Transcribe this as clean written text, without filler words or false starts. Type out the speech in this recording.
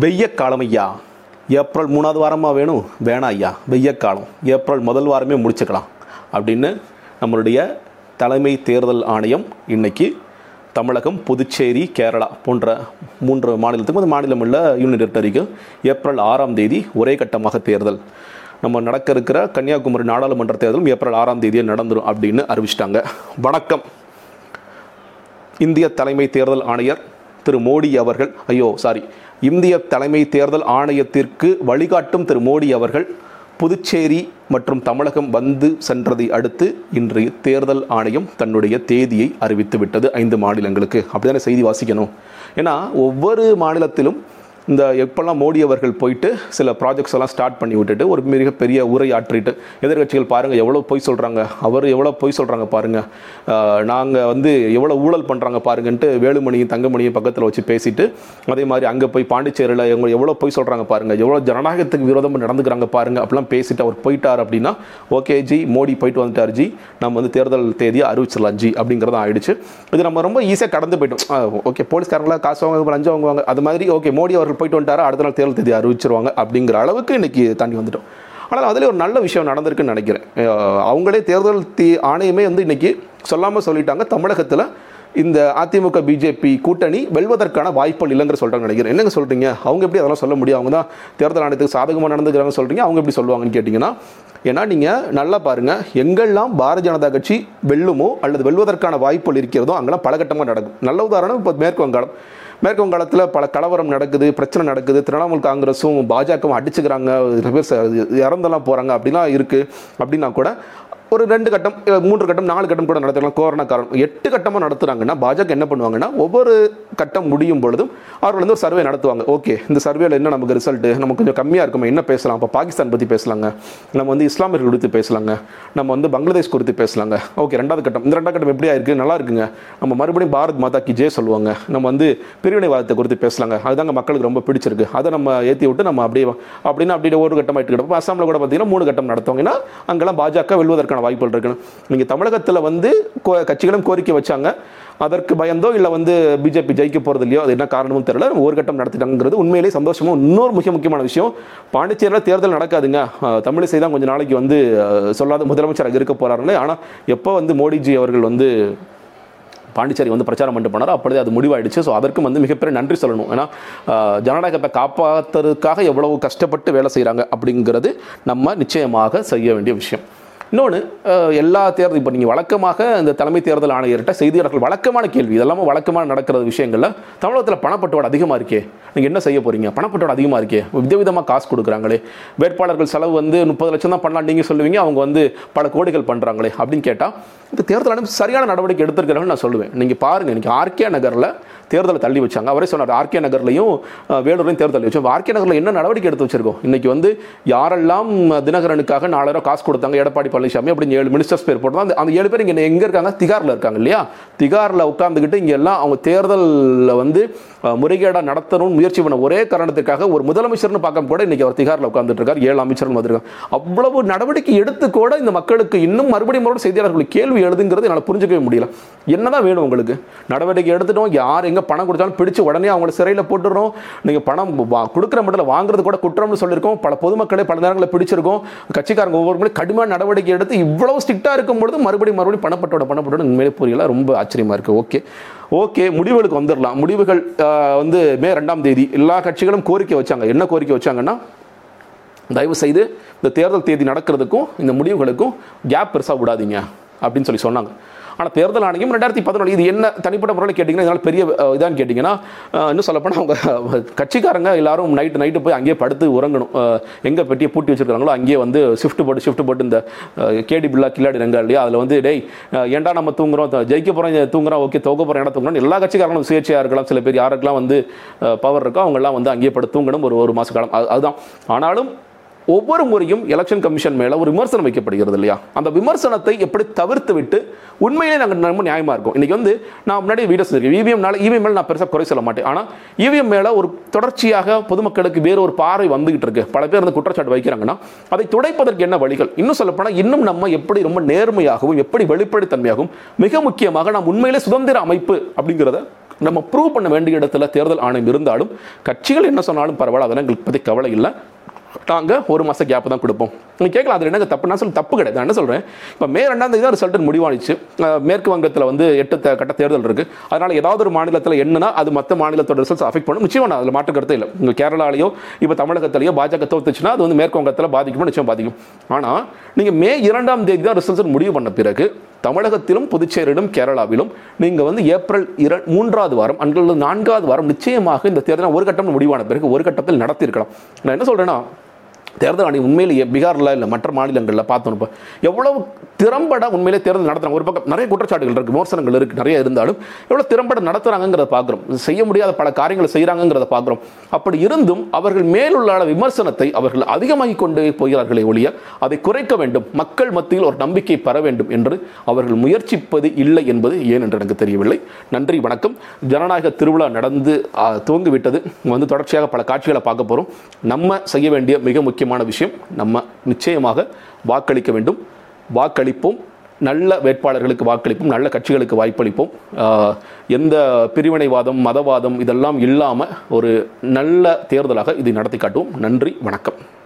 வெய்ய காலம் ஐயா, ஏப்ரல் 3வது வாரமாக வேணும்? வேணாம் ஐயா, வெய்ய காலம் ஏப்ரல் முதல் வாரமே முடிச்சுக்கலாம் அப்படின்னு நம்மளுடைய தலைமை தேர்தல் ஆணையம் இன்றைக்கி தமிழகம், புதுச்சேரி, கேரளா போன்ற 3 மாநிலத்துக்கும் அந்த மாநிலம் உள்ள யூனியன் டெரிட்டரிக்கும் ஏப்ரல் 6ஆம் தேதி ஒரே கட்டமாக தேர்தல். நம்ம நடக்க இருக்கிற கன்னியாகுமரி நாடாளுமன்ற தேர்தலும் ஏப்ரல் 6ஆம் தேதியே நடந்துடும் அப்படின்னு அறிவிச்சிட்டாங்க. வணக்கம் இந்திய தலைமை தேர்தல் ஆணையர் திரு மோடி அவர்கள், இந்திய தலைமை தேர்தல் ஆணையத்திற்கு வழிகாட்டும் திரு மோடி அவர்கள் புதுச்சேரி மற்றும் தமிழகம் வந்து சென்றதை அடுத்து இன்று தேர்தல் ஆணையம் தன்னுடைய தேதியை அறிவித்து விட்டது 5 மாநிலங்களுக்கு. அப்படிதான செய்தி வாசிக்கணும். ஏன்னா ஒவ்வொரு மாநிலத்திலும் இந்த எப்பெல்லாம் மோடி அவர்கள் போயிட்டு சில ப்ராஜெக்ட்ஸ் எல்லாம் ஸ்டார்ட் பண்ணி விட்டுட்டு ஒரு மிகப்பெரிய உரை ஆற்றிட்டு எதிர்கட்சிகள் பாருங்கள் எவ்வளோ பொய் சொல்கிறாங்க, அவர் எவ்வளோ பொய் சொல்கிறாங்க பாருங்கள், நாங்கள் வந்து எவ்வளோ ஊழல் பண்ணுறாங்க பாருங்கன்ட்டு வேலுமணியும் தங்கமணியும் பக்கத்தில் வச்சு பேசிட்டு, அதே மாதிரி அங்கே போய் பாண்டிச்சேரியில் இவங்க எவ்வளோ பொய் சொல்கிறாங்க பாருங்கள், எவ்வளோ ஜனநாயகத்துக்கு விரோதமாக நடந்துக்கிறாங்க பாருங்கள் அப்படிலாம் பேசிட்டு அவர் போயிட்டார் அப்படின்னா ஓகே ஜி, மோடி போயிட்டு வந்துட்டார் ஜி, நம்ம வந்து தேர்தல் தேதியை அறிவிச்சிடலாம் ஜி அப்படிங்கிறதான் ஆயிடுச்சு. இது நம்ம ரொம்ப ஈஸியாக கடந்து போயிட்டோம். ஓகே, போலீஸ்காரங்களா காசு வாங்க, லஞ்சம் வாங்குவாங்க, அது மாதிரி ஓகே மோடி அவர்கள் போயிட்டு வந்துட்டாரா, அடுத்த நாள் தேர்தல் தேதி அறிவிச்சிருவாங்க அப்படிங்கிற அளவுக்கு இன்னைக்கு தாண்டி வந்துட்டோம். ஆனால் அதில் ஒரு நல்ல விஷயம் நடந்திருக்குன்னு நினைக்கிறேன். அவங்களே தேர்தல் ஆணையமே வந்து இன்னைக்கு சொல்லாமல் சொல்லிட்டாங்க, தமிழகத்தில் இந்த அதிமுக பிஜேபி கூட்டணி வெல்வதற்கான வாய்ப்புகள் இல்லைங்கிற சொல்கிறாங்க நினைக்கிறேன். என்னங்க சொல்கிறீங்க, அவங்க எப்படி அதெல்லாம் சொல்ல முடியும், அவங்க தான் தேர்தல் ஆணையத்துக்கு சாதகமாக நடந்துக்கிறாங்க சொல்கிறீங்க, அவங்க எப்படி சொல்லுவாங்கன்னு கேட்டிங்கன்னா, ஏன்னா நீங்கள் நல்லா பாருங்கள், எங்கெல்லாம் பாரதிய ஜனதா கட்சி வெல்லுமோ அல்லது வெல்வதற்கான வாய்ப்புகள் இருக்கிறதோ அங்கெல்லாம் பல கட்டமாக நடக்கும். நல்ல உதாரணம் இப்போ மேற்கு வங்காளம். மேற்கு வங்காளத்தில் பல கலவரம் நடக்குது, பிரச்சனை நடக்குது, திரிணாமுல் காங்கிரஸும் பாஜகவும் அடிச்சுக்கிறாங்க, இறந்தெல்லாம் போகிறாங்க அப்படிலாம் இருக்குது. அப்படின்னா கூட ஒரு 2 கட்டம் 3 கட்டம் 4 கட்டம் கூட நடத்தலாம். கொரோனா காரணம் 8 கட்டமாக நடத்துகிறாங்கன்னா பாஜக என்ன பண்ணுவாங்கன்னா, ஒவ்வொரு கட்டம் முடியும் பொழுதும் அவர்கள் வந்து ஒரு சர்வே நடத்துவாங்க. ஓகே, இந்த சர்வேயில் என்ன நமக்கு ரிசல்ட்டு, நமக்கு கொஞ்சம் கம்மியாக இருக்குமா, என்ன பேசலாம், இப்போ பாகிஸ்தான் பற்றி பேசலாங்க, நம்ம வந்து இஸ்லாமியர்கள் குறித்து பேசலாங்க, நம்ம வந்து பங்களாதேஷ் குறித்து பேசலாங்க. ஓகே, 2வது கட்டம், இந்த 2வது கட்டம் எப்படியா இருக்குது, நல்லா இருக்குங்க, நம்ம மறுபடியும் பாரத் மாதா கி ஜெய் சொல்லுவாங்க, நம்ம வந்து பிரிவினைவாதத்தை குறித்து பேசலாங்க, அதுதாங்க மக்களுக்கு ரொம்ப பிடிச்சிருக்கு, அதை நம்ம ஏற்றி விட்டு நம்ம அப்படியே அப்படின்னா அப்படியே ஒரு கட்டமாக எடுத்துக்கிட்டோம். அசாமில் கூட பார்த்தீங்கன்னா 3 கட்டம் நடத்துவாங்கன்னா அங்கெல்லாம் பாஜக வெல்வதற்கான வாய்ப்புகள் இருக்குன்னு. நீங்க தமிழகத்தில் வந்து கட்சிகளும் கோரிக்கை வச்சாங்க, அதற்கு பயந்தோ இல்லை வந்து பிஜேபி ஜெயிக்க போகிறது இல்லையோ, அது என்ன காரணமும் தெரியல, ஒரு கட்டம் நடத்திட்டாங்கிறது உண்மையிலேயே சந்தோஷமும். இன்னொரு முக்கியமான விஷயம், பாண்டிச்சேரியில் தேர்தல் நடக்காதுங்க, தமிழிசை தான் கொஞ்சம் நாளைக்கு வந்து சொல்லாத முதலமைச்சராக இருக்க போறாருன்னு. ஆனால் எப்போ வந்து மோடிஜி அவர்கள் வந்து பாண்டிச்சேரி வந்து பிரச்சாரம் பண்ணிட்டு போனார், அப்படியே அது முடிவாயிடுச்சு. ஸோ அதற்கும் வந்து மிகப்பெரிய நன்றி சொல்லணும். ஏன்னா ஜனநாயகத்தை காப்பாற்றுறதுக்காக எவ்வளவு கஷ்டப்பட்டு வேலை செய்கிறாங்க அப்படிங்கிறது நம்ம நிச்சயமாக செய்ய வேண்டிய விஷயம். இன்னொன்று, எல்லா தேர்தல் இப்போ நீங்கள் வழக்கமாக இந்த தலைமை தேர்தல் ஆணையர்கிட்ட செய்தியாளர்கள் வழக்கமான கேள்வி, இதெல்லாமே வழக்கமாக நடக்கிற விஷயங்களில் தமிழகத்தில் பணப்பட்டுவாடு அதிகமாக இருக்கே, நீங்கள் என்ன செய்ய போகிறீங்க, பணப்பட்டுவாடு அதிகமாக இருக்கே, விதவிதமாக காசு கொடுக்குறாங்களே, வேட்பாளர்கள் செலவு வந்து 30 லட்சம் தான் பண்ணலாம் நீங்கள் சொல்லுவீங்க, அவங்க வந்து பல கோடிகள் பண்ணுறாங்களே அப்படின்னு கேட்டால், இந்த தேர்தல் ஆணையம் சரியான நடவடிக்கை எடுத்திருக்கிறாங்கன்னு நான் சொல்லுவேன். நீங்கள் பாருங்கள், இன்றைக்கி ஆர்கே நகரில் தேர்தலை தள்ளி வச்சாங்க, அவரே சொன்னார் ஆர்கே நகர்லையும் வேலூர்லையும் தேர்தல் தள்ளி வச்சோம். ஆர்கே நகரில் என்ன நடவடிக்கை எடுத்து வச்சிருக்கோம், இன்றைக்கி வந்து யாரெல்லாம் தினகரனுக்காக 4,000 காசு கொடுத்தாங்க, எடப்பாடி பழனிசாமி அப்படின்னு 7 மினிஸ்டர்ஸ் பேர் போட்டோம். அந்த 7 பேர் இங்கே எங்கே இருக்காங்க, திகாரில் இருக்காங்க இல்லையா, திகாரில் உட்காந்துக்கிட்டு இங்கே எல்லாம் அவங்க தேர்தலில் வந்து முறைகேடாக நடத்தணும்னு முயற்சி பண்ண ஒரே காரணத்துக்காக ஒரு முதலமைச்சர்னு பார்க்க கூட இன்றைக்கி அவர் திகாரில் உட்காந்துட்டு இருக்கார், 7 அமைச்சர்கள் வந்திருக்காங்க. அவ்வளவு நடவடிக்கை எடுத்து கூட இந்த மக்களுக்கு இன்னும் மறுபடியும் செய்தியாளர்களுக்கு கேள்வி எழுதுங்கிறது என்னால் புரிஞ்சுக்கவே முடியல. என்னதான் வேணும் உங்களுக்கு, நடவடிக்கை எடுத்துட்டோம், யார் எங்கே பணம் கொடுத்தாலும் பிடிச்சி உடனே அவங்கள சிறையில் போட்டுடுறோம், நீங்கள் பணம் கொடுக்குற மட்டும் வாங்குறது கூட குற்றம்னு சொல்லியிருக்கோம், பல பொதுமக்களே பல நேரங்களில் பிடிச்சிருக்கோம், கட்சிக்காரங்க ஒவ்வொரு கடுமையான நடவடிக்கை எடுத்து இவ்வளவு ஸ்ட்ரிக்டாக இருக்கும்பொழுது மறுபடியும் பணப்பட்டோட உண்மையிலே புரியல, ரொம்ப ஆச்சரியமாக இருக்குது. ஓகே, முடிவுகளுக்கு வந்துடலாம். முடிவுகள் வந்து மே 2ஆம் தேதி எல்லா கட்சிகளும் கோரிக்கை வச்சாங்க. என்ன கோரிக்கை வச்சாங்கன்னா, தயவுசெய்து இந்த தேர்தல் தேதி நடக்கிறதுக்கும் இந்த முடிவுகளுக்கும் கேப் பெருசாக விடாதீங்க அப்படின்னு சொல்லி சொன்னாங்க. ஆனால் தேர்தல் ஆணையம் 2014 இது என்ன தனிப்பட்ட முறையில் கேட்டிங்கன்னா இதனால் பெரிய இதான்னு கேட்டிங்கன்னா, இன்னும் சொல்லப்போனால் அவங்க கட்சிக்காரங்க எல்லாரும் நைட்டு போய் அங்கேயே படுத்து உறங்கணும், எங்கே பெட்டியை பூட்டி வச்சுருக்காங்களோ அங்கேயே வந்து ஷிஃப்ட் போட்டு இந்த கேடி பில்லா கில்லாடி ரங்கா இல்லையா, அதில் வந்து டேய் ஏண்டா நம்ம தூங்குகிறோம், ஜெயிக்க போகிறோம் தூங்குறோம், ஓகே தோக்க போகிறோம் ஏன்னா தூங்குறோம், எல்லா கட்சிக்காரங்களும் சுயேட்சையாக இருக்கலாம், சில பேர் யாருக்கெல்லாம் வந்து பவர் இருக்கோ அவங்கெல்லாம் வந்து அங்கேயே படுத்து தூங்கணும் ஒரு மாத காலம். அதுதான். ஆனாலும் ஒவ்வொரு முறையும் எலெக்ஷன் கமிஷன் மேலே ஒரு விமர்சனம் வைக்கப்படுகிறது இல்லையா, அந்த விமர்சனத்தை எப்படி தவிர்த்து விட்டு உண்மையிலே நாங்கள் ரொம்ப நியாயமாக இருக்கும். இன்றைக்கி வந்து நான் முன்னாடி வீடியோ செஞ்சுருக்கேன், இவிஎம் மேலே நான் பெருசாக குறை சொல்ல மாட்டேன். ஆனால் இவிஎம் மேலே ஒரு தொடர்ச்சியாக பொதுமக்களுக்கு வேறு ஒரு பார்வை வந்துகிட்டு இருக்குது, பல பேர் அந்த குற்றச்சாட்டு வைக்கிறாங்கன்னா அதை துடைப்பதற்கு என்ன வழிகள், இன்னும் சொல்லப்போனால் இன்னும் நம்ம எப்படி ரொம்ப நேர்மையாகவும் எப்படி வெளிப்படைத்தன்மையாகவும் மிக முக்கியமாக நாம் உண்மையிலே சுதந்திர அமைப்பு அப்படிங்கிறத நம்ம ப்ரூவ் பண்ண வேண்டிய இடத்துல தேர்தல் ஆணையம் இருந்தாலும் கட்சிகள் என்ன சொன்னாலும் பரவாயில்ல, அதெல்லாம் எங்களுக்கு பற்றி கவலை இல்லை, நாங்கள் ஒரு மாதம் கேப்பு தான் கொடுப்போம். நீங்கள் கேட்கலாம் அதில் என்னங்க தப்பு? நான் தப்பு கிடையாது. நான் என்ன சொல்கிறேன், இப்போ மே 2ஆம் தேதி தான் ரிசல்ட் முடிவானிச்சு. மேற்கு வங்கத்தில் வந்து 8 கட்ட தேர்தல் இருக்குது. அதனால் ஏதாவது ஒரு மாநிலத்தில் என்னன்னா அது மற்ற மாநிலத்தோட ரிசல்ட்ஸ் அஃபெக்ட் பண்ணும். நிச்சயம் அதில் மாற்று கருத்து இல்லை. உங்கள் கேரளாலேயோ இப்போ தமிழகத்திலேயோ பாஜக தோத்துச்சுன்னா அது வந்து மேற்கு வங்கத்தில் பாதிக்குமோ? நிச்சயம் பாதிக்கும். ஆனால் நீங்கள் மே 2ஆம் தேதி தான் ரிசல்ட்ஸ் முடிவு பண்ண பிறகு தமிழகத்திலும் புதுச்சேரியிலும் கேரளாவிலும் நீங்கள் வந்து ஏப்ரல் 3ஆவது வாரம் அன்றது 4ஆவது வாரம் நிச்சயமாக இந்த தேர்தலை ஒரு கட்டம் முடிவான பிறகு ஒரு கட்டத்தில் நடத்தியிருக்கலாம். நான் என்ன சொல்கிறேன்னா, தேர்தல் ஆணையம் உண்மையிலேயே பீகாரில் இல்லை மற்ற மாநிலங்களில் பார்த்தோம் இப்போ எவ்வளவு திறம்பட உண்மையிலே தேர்தல் நடத்துகிறாங்க. ஒரு பக்கம் நிறைய குற்றச்சாட்டுகள் இருக்குது, விமர்சனங்கள் இருக்குது, நிறைய இருந்தாலும் எவ்வளோ திறம்பட நடத்துகிறாங்கிறத பார்க்குறோம். செய்ய முடியாத பல காரியங்களை செய்கிறாங்கிறத பார்க்குறோம். அப்படி இருந்தும் அவர்கள் மேலுள்ள விமர்சனத்தை அவர்கள் அதிகமாகி கொண்டு போகிறார்களே ஒழிய அதை குறைக்க வேண்டும், மக்கள் மத்தியில் ஒரு நம்பிக்கை பெற வேண்டும் என்று அவர்கள் முயற்சிப்பது இல்லை என்பது ஏன் என்று எனக்கு தெரியவில்லை. நன்றி, வணக்கம். ஜனநாயக திருவிழா நடந்து துவங்கிவிட்டது. வந்து தொடர்ச்சியாக பல காட்சிகளை பார்க்க போகிறோம். நம்ம செய்ய வேண்டிய மிக முக்கிய விஷயம், நம்ம நிச்சயமாக வாக்களிக்க வேண்டும். வாக்களிப்போம், நல்ல வேட்பாளர்களுக்கு வாக்களிப்போம், நல்ல கட்சிகளுக்கு வாய்ப்பளிப்போம். எந்த பிரிவினைவாதம், மதவாதம் இதெல்லாம் இல்லாமல் ஒரு நல்ல தேர்தலாக இதை நடத்தி காட்டுவோம். நன்றி, வணக்கம்.